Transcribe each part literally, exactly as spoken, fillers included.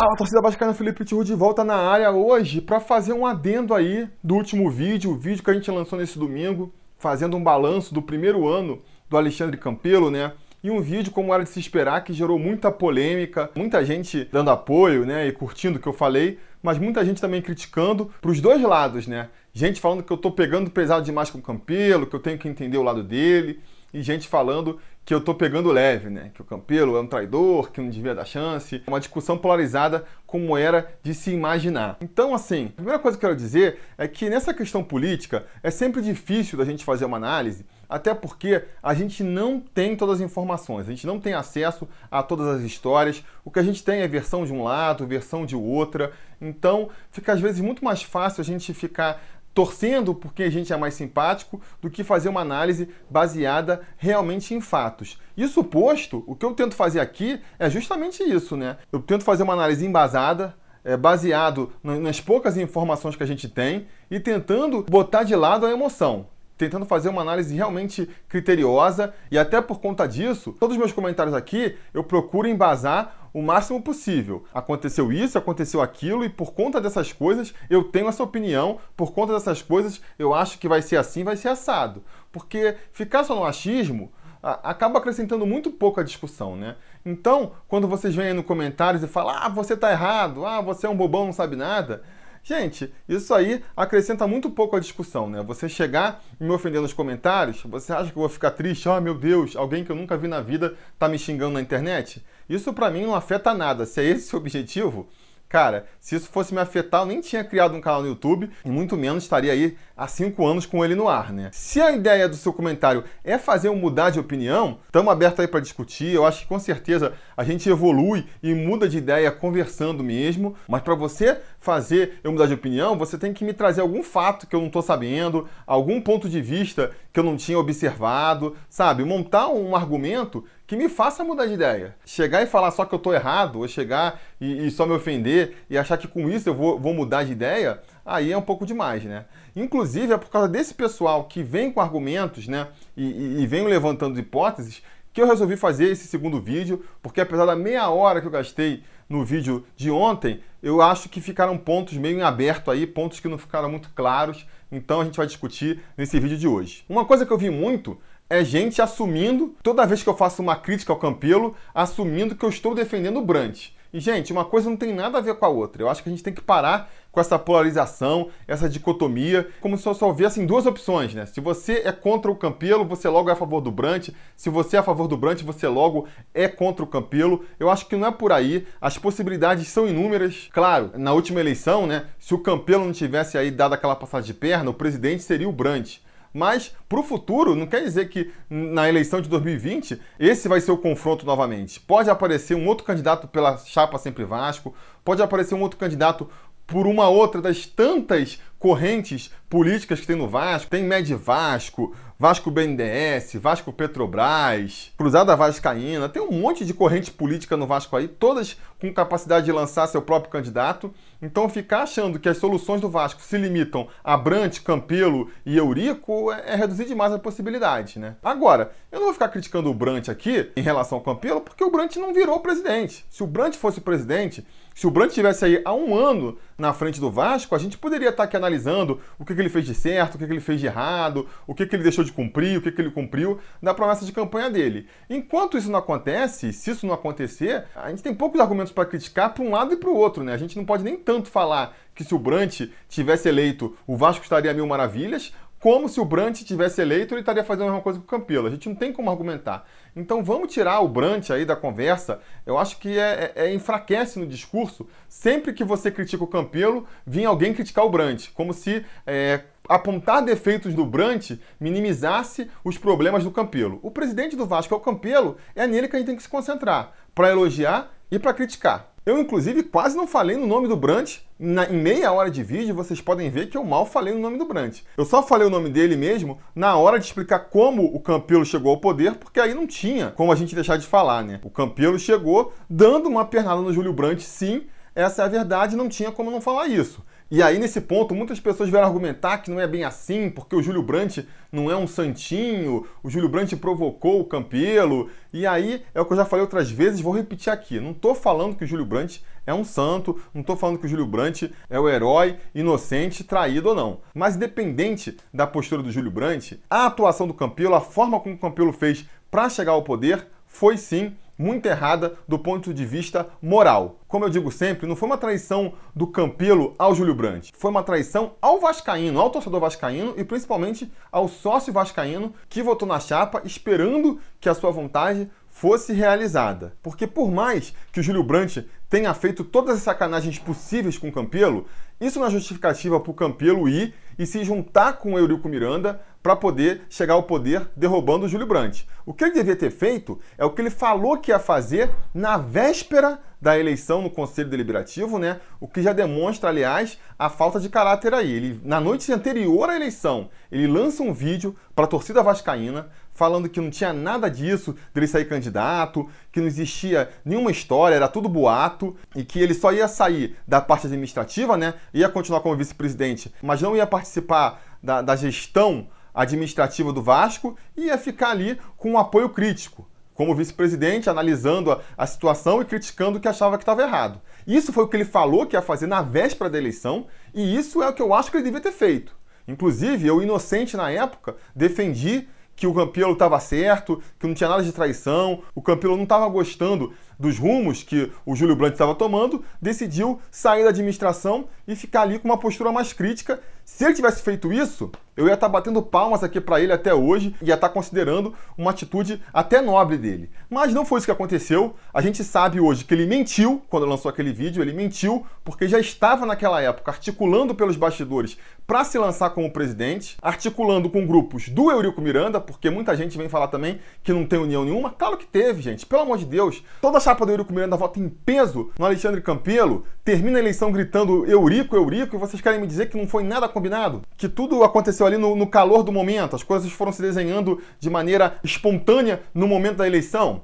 Fala, torcida vascaína, Felipe Tiru de volta na área hoje para fazer um adendo aí do último vídeo, o vídeo que a gente lançou nesse domingo, fazendo um balanço do primeiro ano do Alexandre Campelo, né? E um vídeo, como era de se esperar, que gerou muita polêmica, muita gente dando apoio, né, e curtindo o que eu falei, mas muita gente também criticando para os dois lados, né? Gente falando que eu tô pegando pesado demais com o Campelo, que eu tenho que entender o lado dele, e gente falando que eu tô pegando leve, né? Que o Campelo é um traidor, que não devia dar chance. Uma discussão polarizada como era de se imaginar. Então, assim, a primeira coisa que eu quero dizer é que nessa questão política é sempre difícil da gente fazer uma análise, até porque a gente não tem todas as informações, a gente não tem acesso a todas as histórias. O que a gente tem é versão de um lado, versão de outra. Então, fica às vezes muito mais fácil a gente ficar torcendo porque a gente é mais simpático do que fazer uma análise baseada realmente em fatos. Isso posto, o que eu tento fazer aqui é justamente isso, né? Eu tento fazer uma análise embasada, é, baseado nas poucas informações que a gente tem e tentando botar de lado a emoção. Tentando fazer uma análise realmente criteriosa e até por conta disso, todos os meus comentários aqui, eu procuro embasar o máximo possível. Aconteceu isso, aconteceu aquilo e por conta dessas coisas, eu tenho essa opinião, por conta dessas coisas, eu acho que vai ser assim, vai ser assado. Porque ficar só no achismo acaba acrescentando muito pouco a discussão, né? Então, quando vocês vêm aí nos comentários e falam, ah, você tá errado, ah, você é um bobão, não sabe nada... Gente, isso aí acrescenta muito pouco à discussão, né? Você chegar e me ofender nos comentários, você acha que eu vou ficar triste? Ah, meu Deus, alguém que eu nunca vi na vida tá me xingando na internet? Isso pra mim não afeta nada. Se é esse o objetivo, cara, se isso fosse me afetar, eu nem tinha criado um canal no YouTube e muito menos estaria aí há cinco anos com ele no ar, né? Se a ideia do seu comentário é fazer eu mudar de opinião, estamos abertos aí para discutir. Eu acho que com certeza a gente evolui e muda de ideia conversando mesmo, mas para você fazer eu mudar de opinião, você tem que me trazer algum fato que eu não estou sabendo, algum ponto de vista que eu não tinha observado, sabe? Montar um argumento que me faça mudar de ideia. Chegar e falar só que eu estou errado, ou chegar e, e só me ofender e achar que com isso eu vou, vou mudar de ideia, aí é um pouco demais, né? Inclusive, é por causa desse pessoal que vem com argumentos, né, e, e, e vem levantando hipóteses, que eu resolvi fazer esse segundo vídeo, porque apesar da meia hora que eu gastei no vídeo de ontem, eu acho que ficaram pontos meio em aberto aí, pontos que não ficaram muito claros, então a gente vai discutir nesse vídeo de hoje. Uma coisa que eu vi muito é gente assumindo, toda vez que eu faço uma crítica ao Campelo, assumindo que eu estou defendendo o Brant. E, gente, uma coisa não tem nada a ver com a outra. Eu acho que a gente tem que parar com essa polarização, essa dicotomia, como se eu só houvesse duas opções, né? Se você é contra o Campelo, você logo é a favor do Brant. Se você é a favor do Brant, você logo é contra o Campelo. Eu acho que não é por aí. As possibilidades são inúmeras. Claro, na última eleição, né, se o Campelo não tivesse aí dado aquela passada de perna, o presidente seria o Brant. Mas, para o futuro, não quer dizer que na eleição de dois mil e vinte, esse vai ser o confronto novamente. Pode aparecer um outro candidato pela Chapa Sempre Vasco, pode aparecer um outro candidato por uma outra das tantas correntes políticas que tem no Vasco. Tem Médio Vasco, Vasco B N D E S, Vasco Petrobras, Cruzada Vascaína. Tem um monte de corrente política no Vasco aí, todas com capacidade de lançar seu próprio candidato. Então ficar achando que as soluções do Vasco se limitam a Brant, Campelo e Eurico é reduzir demais a possibilidade, né? Agora, eu não vou ficar criticando o Brant aqui em relação ao Campelo, porque o Brant não virou presidente. Se o Brant fosse o presidente, se o Brant estivesse aí há um ano na frente do Vasco, a gente poderia estar aqui analisando o que, que ele fez de certo, o que, que ele fez de errado, o que, que ele deixou de cumprir, o que, que ele cumpriu da promessa de campanha dele. Enquanto isso não acontece, se isso não acontecer, a gente tem poucos argumentos para criticar para um lado e para o outro, né? A gente não pode nem tanto falar que se o Brant tivesse eleito, o Vasco estaria a mil maravilhas, como se o Brant tivesse eleito, ele estaria fazendo a mesma coisa que o Campelo. A gente não tem como argumentar. Então vamos tirar o Brant aí da conversa. Eu acho que é, é, é enfraquece no discurso. Sempre que você critica o Campelo, vem alguém criticar o Brant. Como se é, apontar defeitos do Brant minimizasse os problemas do Campelo. O presidente do Vasco é o Campelo, é nele que a gente tem que se concentrar. Para elogiar e para criticar. Eu, inclusive, quase não falei no nome do Brant. Na, em meia hora de vídeo, vocês podem ver que eu mal falei no nome do Brant. Eu só falei o nome dele mesmo na hora de explicar como o Campelo chegou ao poder, porque aí não tinha como a gente deixar de falar, né? O Campelo chegou dando uma pernada no Júlio Brant, sim, essa é a verdade, não tinha como não falar isso. E aí, nesse ponto, muitas pessoas vieram argumentar que não é bem assim, porque o Júlio Brant não é um santinho, o Júlio Brant provocou o Campelo. E aí, é o que eu já falei outras vezes, vou repetir aqui. Não estou falando que o Júlio Brant é um santo, não estou falando que o Júlio Brant é o herói, inocente, traído ou não. Mas independente da postura do Júlio Brant, a atuação do Campelo, a forma como o Campelo fez para chegar ao poder, foi sim muito errada do ponto de vista moral. Como eu digo sempre, não foi uma traição do Campelo ao Júlio Brant. Foi uma traição ao vascaíno, ao torcedor vascaíno e principalmente ao sócio vascaíno que votou na chapa esperando que a sua vontade fosse realizada. Porque por mais que o Júlio Brant tenha feito todas as sacanagens possíveis com o Campelo, isso não é justificativa para o Campelo ir e se juntar com o Eurico Miranda para poder chegar ao poder derrubando o Júlio Brant. O que ele devia ter feito é o que ele falou que ia fazer na véspera da eleição no Conselho Deliberativo, né? O que já demonstra, aliás, a falta de caráter aí. Ele, na noite anterior à eleição, ele lança um vídeo para a torcida vascaína falando que não tinha nada disso dele sair candidato, que não existia nenhuma história, era tudo boato, e que ele só ia sair da parte administrativa, né? Ia continuar como vice-presidente, mas não ia participar da, da gestão administrativa do Vasco e ia ficar ali com um apoio crítico, como vice-presidente, analisando a, a situação e criticando o que achava que estava errado. Isso foi o que ele falou que ia fazer na véspera da eleição e isso é o que eu acho que ele devia ter feito. Inclusive, eu, inocente na época, defendi que o Campelo estava certo, que não tinha nada de traição, o Campelo não estava gostando dos rumos que o Júlio Brant estava tomando, decidiu sair da administração e ficar ali com uma postura mais crítica. Se ele tivesse feito isso, eu ia estar batendo palmas aqui para ele até hoje, ia estar considerando uma atitude até nobre dele. Mas não foi isso que aconteceu. A gente sabe hoje que ele mentiu quando lançou aquele vídeo, ele mentiu porque já estava naquela época articulando pelos bastidores para se lançar como presidente, articulando com grupos do Eurico Miranda, porque muita gente vem falar também que não tem união nenhuma. Claro que teve, gente. Pelo amor de Deus. Toda a chapa do Eurico Miranda vota em peso no Alexandre Campelo, termina a eleição gritando Eurico, Eurico, e vocês querem me dizer que não foi nada combinado? Que tudo aconteceu ali no, no calor do momento, as coisas foram se desenhando de maneira espontânea no momento da eleição?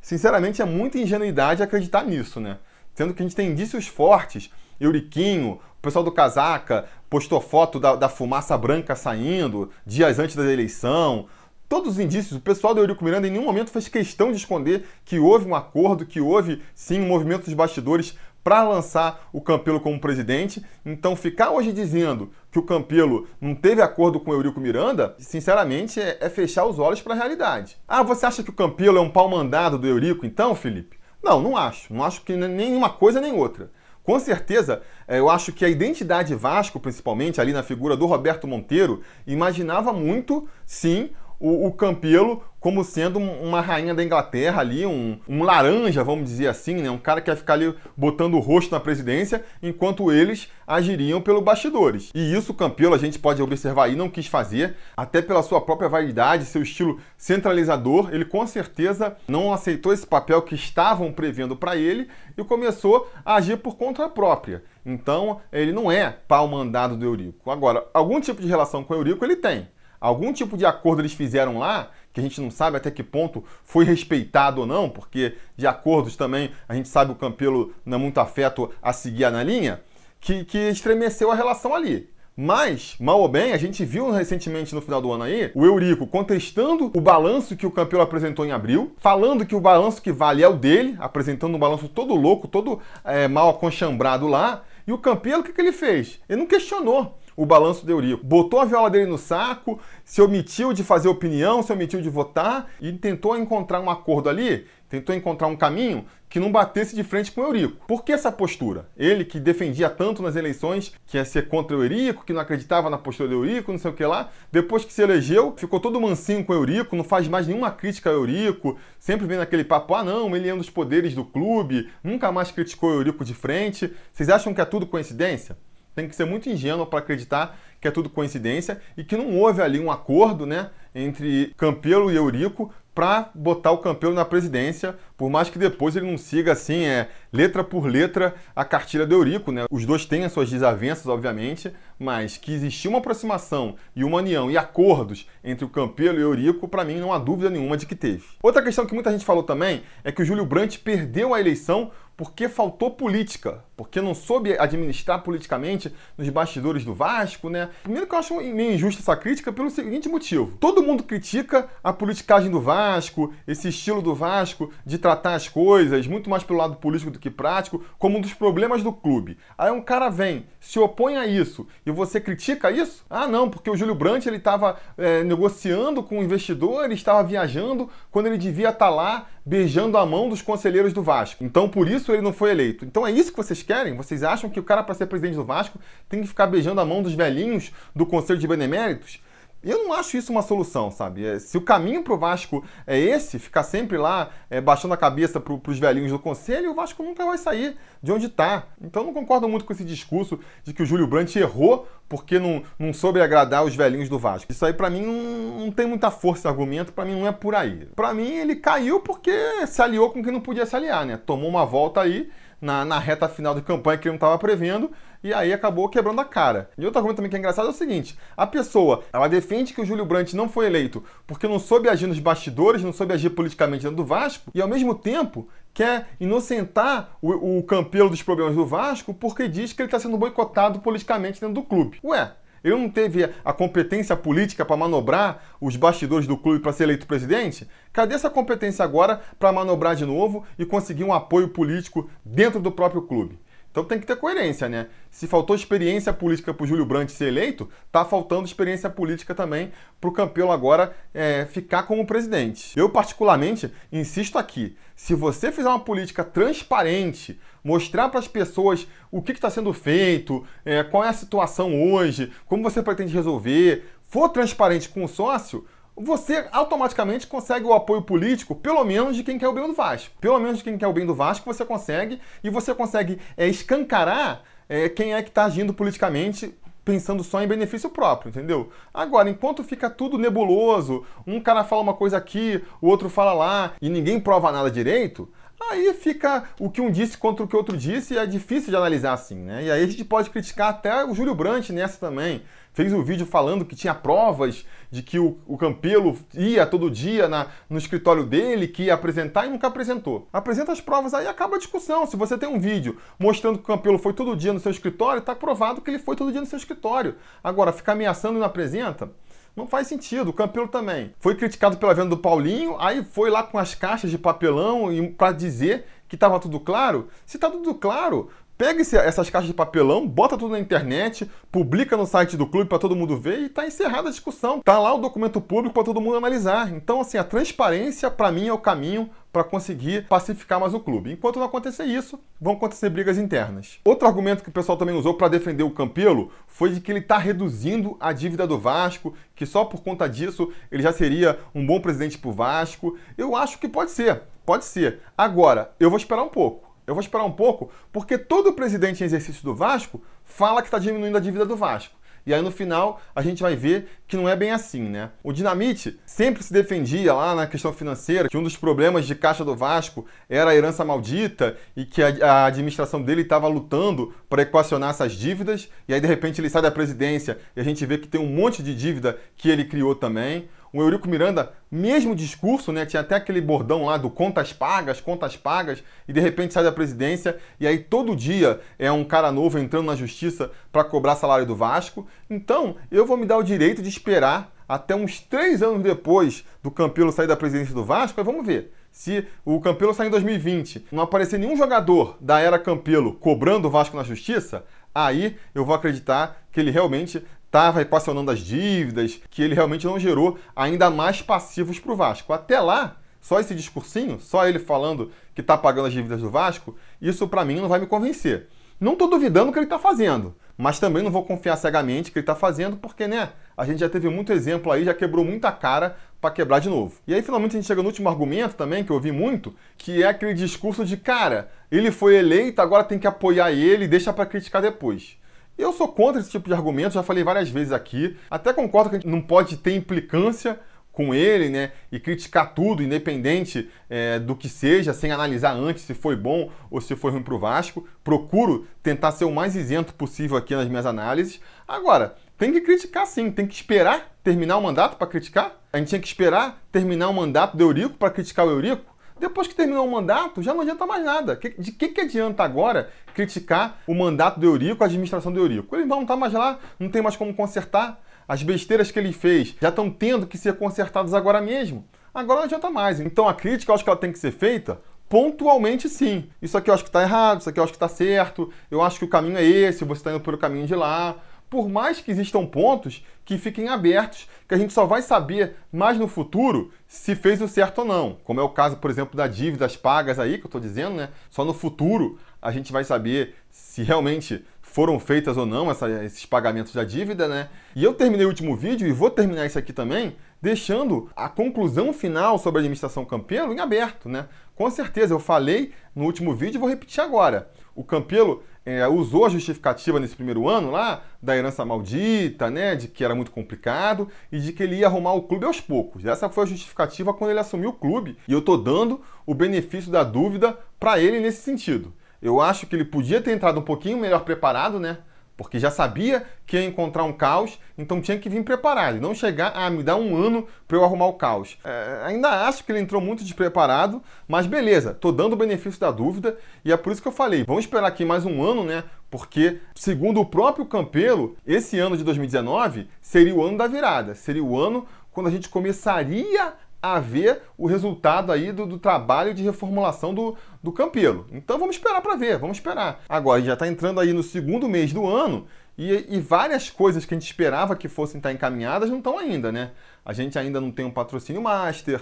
Sinceramente, é muita ingenuidade acreditar nisso, né? Sendo que a gente tem indícios fortes, Euriquinho, o pessoal do Casaca postou foto da, da fumaça branca saindo dias antes da eleição. Todos os indícios, o pessoal do Eurico Miranda em nenhum momento fez questão de esconder que houve um acordo, que houve sim um movimento dos bastidores para lançar o Campelo como presidente. Então ficar hoje dizendo que o Campelo não teve acordo com o Eurico Miranda, sinceramente, é, é fechar os olhos para a realidade. Ah, você acha que o Campelo é um pau mandado do Eurico então, Felipe? Não, não acho. Não acho que nem uma coisa nem outra. Com certeza, eu acho que a identidade Vasco, principalmente ali na figura do Roberto Monteiro, imaginava muito, sim, o Campelo como sendo uma rainha da Inglaterra ali, um, um laranja, vamos dizer assim, né? Um cara que ia ficar ali botando o rosto na presidência, enquanto eles agiriam pelos bastidores. E isso o Campelo, a gente pode observar aí, não quis fazer, até pela sua própria vaidade, seu estilo centralizador, ele com certeza não aceitou esse papel que estavam prevendo para ele e começou a agir por conta própria. Então, ele não é pau mandado do Eurico. Agora, algum tipo de relação com o Eurico ele tem. Algum tipo de acordo eles fizeram lá, que a gente não sabe até que ponto foi respeitado ou não, porque de acordos também a gente sabe o Campelo não é muito afeto a seguir na linha, que, que estremeceu a relação ali. Mas, mal ou bem, a gente viu recentemente no final do ano aí, o Eurico contestando o balanço que o Campelo apresentou em abril, falando que o balanço que vale é o dele, apresentando um balanço todo louco, todo é, mal aconchambrado lá. E o Campelo, o que, que ele fez? Ele não questionou o balanço do Eurico. Botou a viola dele no saco, se omitiu de fazer opinião, se omitiu de votar e tentou encontrar um acordo ali, tentou encontrar um caminho que não batesse de frente com o Eurico. Por que essa postura? Ele que defendia tanto nas eleições que ia ser contra o Eurico, que não acreditava na postura do Eurico, não sei o que lá. Depois que se elegeu, ficou todo mansinho com o Eurico, não faz mais nenhuma crítica ao Eurico, sempre vem naquele papo, ah não, ele é um dos poderes do clube, nunca mais criticou o Eurico de frente. Vocês acham que é tudo coincidência? Tem que ser muito ingênuo para acreditar que é tudo coincidência e que não houve ali um acordo, né, entre Campelo e Eurico para botar o Campelo na presidência, por mais que depois ele não siga assim, é, letra por letra, a cartilha do Eurico, né? Os dois têm as suas desavenças, obviamente, mas que existiu uma aproximação e uma união e acordos entre o Campelo e o Eurico, para mim não há dúvida nenhuma de que teve. Outra questão que muita gente falou também é que o Júlio Brant perdeu a eleição porque faltou política, porque não soube administrar politicamente nos bastidores do Vasco, né? Primeiro que eu acho meio injusta essa crítica pelo seguinte motivo. Todo mundo critica a politicagem do Vasco, esse estilo do Vasco de tratar as coisas, muito mais pelo lado político do que prático, como um dos problemas do clube. Aí um cara vem, se opõe a isso, e você critica isso? Ah, não, porque o Júlio Brant, ele estava é, negociando com o investidor, ele estava viajando, quando ele devia estar lá, beijando a mão dos conselheiros do Vasco. Então, por isso, ele não foi eleito. Então, é isso que vocês querem? Vocês acham que o cara, para ser presidente do Vasco, tem que ficar beijando a mão dos velhinhos do Conselho de Beneméritos? Eu não acho isso uma solução, sabe? Se o caminho pro Vasco é esse, ficar sempre lá é, baixando a cabeça pro, pros velhinhos do Conselho, o Vasco nunca vai sair de onde tá. Então eu não concordo muito com esse discurso de que o Júlio Brant errou porque não, não soube agradar os velhinhos do Vasco. Isso aí pra mim não, não tem muita força, argumento, pra mim não é por aí. Pra mim ele caiu porque se aliou com quem não podia se aliar, né? Tomou uma volta aí na, na reta final de campanha que ele não tava prevendo, e aí acabou quebrando a cara. E outro argumento também que é engraçado é o seguinte, a pessoa, ela defende que o Júlio Brant não foi eleito porque não soube agir nos bastidores, não soube agir politicamente dentro do Vasco, e ao mesmo tempo quer inocentar o, o Campelo dos problemas do Vasco porque diz que ele está sendo boicotado politicamente dentro do clube. Ué, ele não teve a competência política para manobrar os bastidores do clube para ser eleito presidente? Cadê essa competência agora para manobrar de novo e conseguir um apoio político dentro do próprio clube? Então tem que ter coerência, né? Se faltou experiência política para o Júlio Brant ser eleito, tá faltando experiência política também para o Campelo agora é, ficar como presidente. Eu, particularmente, insisto aqui, se você fizer uma política transparente, mostrar para as pessoas o que está sendo feito, é, qual é a situação hoje, como você pretende resolver, for transparente com o sócio, você automaticamente consegue o apoio político, pelo menos de quem quer o bem do Vasco. Pelo menos de quem quer o bem do Vasco, você consegue, e você consegue é, escancarar é, quem é que está agindo politicamente pensando só em benefício próprio, entendeu? Agora, enquanto fica tudo nebuloso, um cara fala uma coisa aqui, o outro fala lá, e ninguém prova nada direito, aí fica o que um disse contra o que outro disse, e é difícil de analisar assim, né? E aí a gente pode criticar até o Júlio Brant nessa também. Fez um vídeo falando que tinha provas de que o, o Campelo ia todo dia na, no escritório dele, que ia apresentar e nunca apresentou. Apresenta as provas, aí acaba a discussão. Se você tem um vídeo mostrando que o Campelo foi todo dia no seu escritório, está provado que ele foi todo dia no seu escritório. Agora, ficar ameaçando e não apresenta, não faz sentido. O Campelo também foi criticado pela venda do Paulinho, aí foi lá com as caixas de papelão para dizer que estava tudo claro. Se está tudo claro, pega esse, essas caixas de papelão, bota tudo na internet, publica no site do clube para todo mundo ver, e tá encerrada a discussão. Tá lá o documento público para todo mundo analisar. Então, assim, a transparência, para mim, é o caminho para conseguir pacificar mais o clube. Enquanto não acontecer isso, vão acontecer brigas internas. Outro argumento que o pessoal também usou para defender o Campelo foi de que ele está reduzindo a dívida do Vasco, que só por conta disso ele já seria um bom presidente para o Vasco. Eu acho que pode ser, pode ser. Agora, eu vou esperar um pouco. Eu vou esperar um pouco, porque todo presidente em exercício do Vasco fala que está diminuindo a dívida do Vasco. E aí, no final, a gente vai ver que não é bem assim, né? O Dinamite sempre se defendia lá na questão financeira, que um dos problemas de caixa do Vasco era a herança maldita e que a administração dele estava lutando para equacionar essas dívidas. E aí, de repente, ele sai da presidência e a gente vê que tem um monte de dívida que ele criou também. O Eurico Miranda, mesmo discurso, né? Tinha até aquele bordão lá do contas pagas, contas pagas, e de repente sai da presidência, e aí todo dia é um cara novo entrando na justiça para cobrar salário do Vasco. Então, eu vou me dar o direito de esperar até uns três anos depois do Campelo sair da presidência do Vasco, e vamos ver. Se o Campelo sair em dois mil e vinte, não aparecer nenhum jogador da era Campelo cobrando o Vasco na justiça, aí eu vou acreditar que ele realmente estava equacionando as dívidas, que ele realmente não gerou ainda mais passivos para o Vasco. Até lá, só esse discursinho, só ele falando que está pagando as dívidas do Vasco, isso para mim não vai me convencer. Não estou duvidando que ele está fazendo, mas também não vou confiar cegamente que ele está fazendo, porque, né, a gente já teve muito exemplo aí, já quebrou muita cara para quebrar de novo. E aí, finalmente, a gente chega no último argumento também, que eu ouvi muito, que é aquele discurso de, cara, ele foi eleito, agora tem que apoiar ele e deixa para criticar depois. Eu sou contra esse tipo de argumento, já falei várias vezes aqui. Até concordo que a gente não pode ter implicância com ele, né? E criticar tudo, independente é, do que seja, sem analisar antes se foi bom ou se foi ruim para o Vasco. Procuro tentar ser o mais isento possível aqui nas minhas análises. Agora, tem que criticar sim, tem que esperar terminar o mandato para criticar? A gente tinha que esperar terminar o mandato do Eurico para criticar o Eurico? Depois que terminou o mandato, já não adianta mais nada. De que, que adianta agora criticar o mandato do Eurico, a administração do Eurico? Ele não está mais lá, não tem mais como consertar. As besteiras que ele fez já estão tendo que ser consertadas agora mesmo. Agora não adianta mais. Então a crítica, eu acho que ela tem que ser feita pontualmente, sim. Isso aqui eu acho que está errado, isso aqui eu acho que está certo, eu acho que o caminho é esse, você está indo pelo caminho de lá. Por mais que existam pontos que fiquem abertos, que a gente só vai saber mais no futuro se fez o certo ou não. Como é o caso, por exemplo, da dívida, das pagas aí, que eu estou dizendo, né? Só no futuro a gente vai saber se realmente foram feitas ou não essa, esses pagamentos da dívida, né? E eu terminei o último vídeo e vou terminar isso aqui também, deixando a conclusão final sobre a administração Campelo em aberto, né? Com certeza, eu falei no último vídeo e vou repetir agora. O Campelo é, usou a justificativa nesse primeiro ano lá, da herança maldita, né? De que era muito complicado e de que ele ia arrumar o clube aos poucos. Essa foi a justificativa quando ele assumiu o clube. E eu tô dando o benefício da dúvida para ele nesse sentido. Eu acho que ele podia ter entrado um pouquinho melhor preparado, né? Porque já sabia que ia encontrar um caos, então tinha que vir preparado. E não chegar a ah, me dar um ano para eu arrumar o caos. É, ainda acho que ele entrou muito despreparado, mas beleza, tô dando o benefício da dúvida. E é por isso que eu falei, vamos esperar aqui mais um ano, né? Porque, segundo o próprio Campelo, esse ano de dois mil e dezenove seria o ano da virada. Seria o ano quando a gente começaria a ver o resultado aí do, do trabalho de reformulação do, do Campelo. Então vamos esperar para ver, vamos esperar. Agora, já está entrando aí no segundo mês do ano e, e várias coisas que a gente esperava que fossem estar encaminhadas não estão ainda, né? A gente ainda não tem um patrocínio master,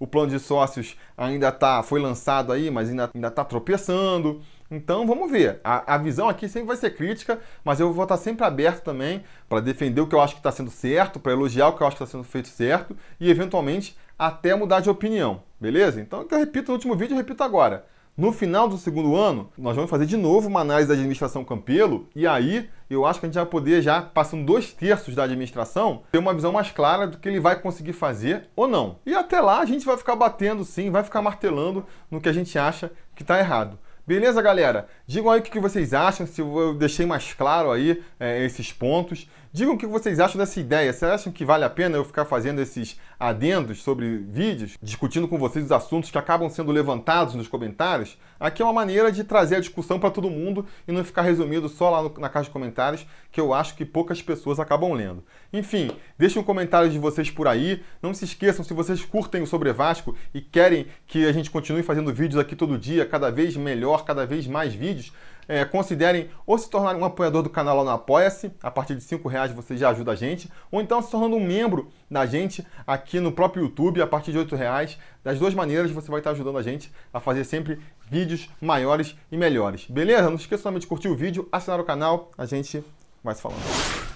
o plano de sócios ainda tá, foi lançado aí, mas ainda está tropeçando. Então vamos ver. A, a visão aqui sempre vai ser crítica, mas eu vou estar sempre aberto também para defender o que eu acho que está sendo certo, para elogiar o que eu acho que está sendo feito certo e, eventualmente, até mudar de opinião, beleza? Então, eu repito no último vídeo, eu repito agora. No final do segundo ano, nós vamos fazer de novo uma análise da administração Campelo e aí eu acho que a gente vai poder, já passando dois terços da administração, ter uma visão mais clara do que ele vai conseguir fazer ou não. E até lá a gente vai ficar batendo sim, vai ficar martelando no que a gente acha que está errado. Beleza, galera? Digam aí o que vocês acham, se eu deixei mais claro aí é, esses pontos. Digam o que vocês acham dessa ideia. Vocês acham que vale a pena eu ficar fazendo esses adendos sobre vídeos, discutindo com vocês os assuntos que acabam sendo levantados nos comentários? Aqui é uma maneira de trazer a discussão para todo mundo e não ficar resumido só lá no, na caixa de comentários, que eu acho que poucas pessoas acabam lendo. Enfim, deixem um comentário de vocês por aí. Não se esqueçam, se vocês curtem o Sobre Vasco e querem que a gente continue fazendo vídeos aqui todo dia, cada vez melhor, cada vez mais vídeos, é, considerem ou se tornarem um apoiador do canal lá no Apoia-se, a partir de cinco reais você já ajuda a gente, ou então se tornando um membro da gente aqui no próprio YouTube, a partir de oito reais, das duas maneiras você vai estar ajudando a gente a fazer sempre vídeos maiores e melhores, beleza? Não esqueça também de curtir o vídeo, assinar o canal, a gente vai se falando.